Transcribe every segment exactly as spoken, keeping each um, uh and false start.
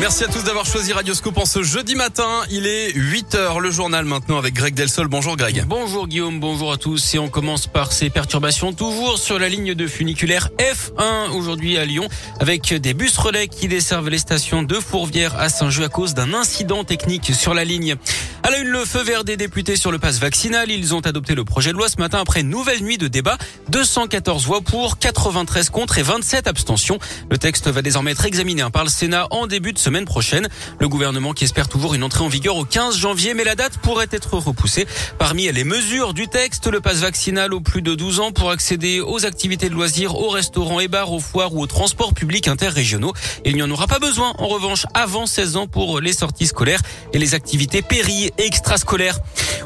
Merci à tous d'avoir choisi Radioscope en ce jeudi matin. Il est huit heures, le journal maintenant avec Greg Delsol. Bonjour Greg. Bonjour Guillaume, bonjour à tous. Et on commence par ces perturbations toujours sur la ligne de funiculaire F un aujourd'hui à Lyon avec des bus relais qui desservent les stations de Fourvière à Saint-Jeux à cause d'un incident technique sur la ligne. À la une, le feu vert des députés sur le pass vaccinal. Ils ont adopté le projet de loi ce matin après une nouvelle nuit de débat. deux cent quatorze voix pour, quatre-vingt-treize contre et vingt-sept abstentions. Le texte va désormais être examiné par le Sénat en début de semaine prochaine. Le gouvernement qui espère toujours une entrée en vigueur au quinze janvier, mais la date pourrait être repoussée. Parmi les mesures du texte, le pass vaccinal aux plus de douze ans pour accéder aux activités de loisirs, aux restaurants et bars, aux foires ou aux transports publics interrégionaux. Il n'y en aura pas besoin, en revanche, avant seize ans pour les sorties scolaires et les activités péri- extrascolaire.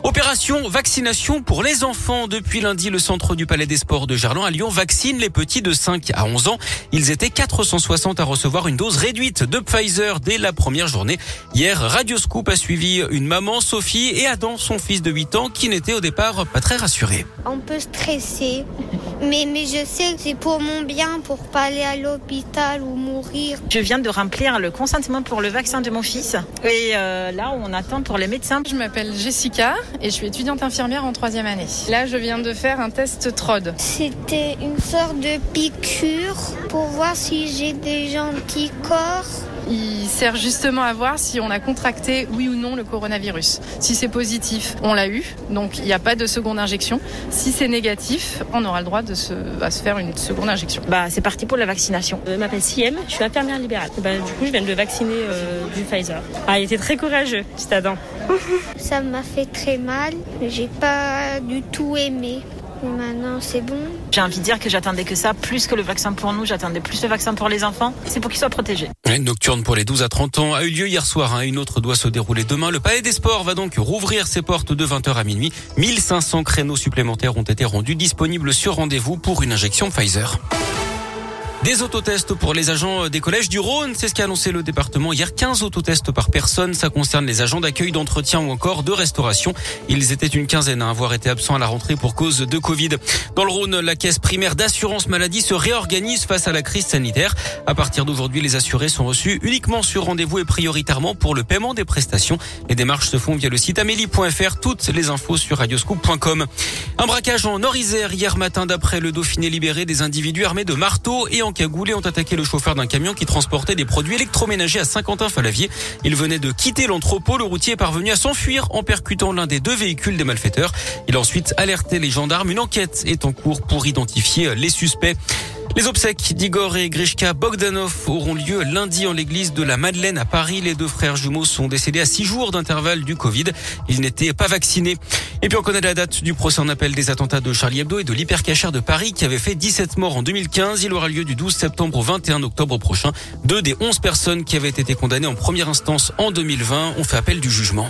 Opération vaccination pour les enfants. Depuis lundi, le centre du Palais des Sports de Gerland à Lyon vaccine les petits de cinq à onze ans. Ils étaient quatre cent soixante à recevoir une dose réduite de Pfizer dès la première journée. Hier, Radioscoop a suivi une maman, Sophie, et Adam, son fils de huit ans, qui n'était au départ pas très rassuré. On peut stresser, mais, mais je sais que c'est pour mon bien, pour pas aller à l'hôpital ou mourir. Je viens de remplir le consentement pour le vaccin de mon fils. Et euh, là, on attend pour les médecins. Je m'appelle Jessica et je suis étudiante infirmière en troisième année. Là, je viens de faire un test T R O D. C'était une sorte de piqûre pour voir si j'ai des anticorps. Il sert justement à voir si on a contracté, oui ou non, le coronavirus. Si c'est positif, on l'a eu, donc il n'y a pas de seconde injection. Si c'est négatif, on aura le droit de se, à se faire une seconde injection. Bah, c'est parti pour la vaccination. Je m'appelle Siem, je suis infirmière libérale. Bah, du coup, je viens de le vacciner euh, du Pfizer. Ah, il était très courageux, petit Adam. Ça m'a fait très mal, j'ai pas du tout aimé. Maintenant, c'est bon. J'ai envie de dire que j'attendais que ça, plus que le vaccin pour nous, j'attendais plus le vaccin pour les enfants. C'est pour qu'ils soient protégés. Une nocturne pour les douze à trente ans a eu lieu hier soir. Hein. Une autre doit se dérouler demain. Le Palais des Sports va donc rouvrir ses portes de vingt heures à minuit. mille cinq cents créneaux supplémentaires ont été rendus disponibles sur rendez-vous pour une injection Pfizer. Des autotests pour les agents des collèges du Rhône, c'est ce qu'a annoncé le département hier. quinze autotests par personne, ça concerne les agents d'accueil, d'entretien ou encore de restauration. Ils étaient une quinzaine à avoir été absents à la rentrée pour cause de Covid. Dans le Rhône, la caisse primaire d'assurance maladie se réorganise face à la crise sanitaire. À partir d'aujourd'hui, les assurés sont reçus uniquement sur rendez-vous et prioritairement pour le paiement des prestations. Les démarches se font via le site Ameli point F R. Toutes les infos sur radioscoop point com. Un braquage en Nord-Isère hier matin d'après le Dauphiné libéré. Des individus armés de marteaux et en cagoulés ont attaqué le chauffeur d'un camion qui transportait des produits électroménagers à Saint-Quentin-Fallavier. Il venait de quitter l'entrepôt. Le routier est parvenu à s'enfuir en percutant l'un des deux véhicules des malfaiteurs. Il a ensuite alerté les gendarmes. Une enquête est en cours pour identifier les suspects. Les obsèques d'Igor et Grishka Bogdanov auront lieu lundi en l'église de la Madeleine à Paris. Les deux frères jumeaux sont décédés à six jours d'intervalle du Covid. Ils n'étaient pas vaccinés. Et puis on connaît la date du procès en appel des attentats de Charlie Hebdo et de l'hypercachère de Paris qui avait fait dix-sept morts en deux mille quinze. Il aura lieu du douze septembre au vingt et un octobre prochain. Deux des onze personnes qui avaient été condamnées en première instance en deux mille vingt ont fait appel du jugement.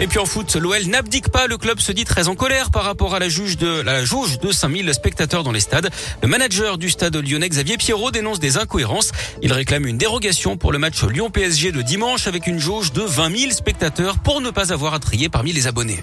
Et puis en foot, l'O L n'abdique pas. Le club se dit très en colère par rapport à la juge de, la jauge de cinq mille spectateurs dans les stades. Le manager du stade lyonnais, Xavier Pierrot, dénonce des incohérences. Il réclame une dérogation pour le match Lyon P S G de dimanche avec une jauge de vingt mille spectateurs pour ne pas avoir à trier parmi les abonnés.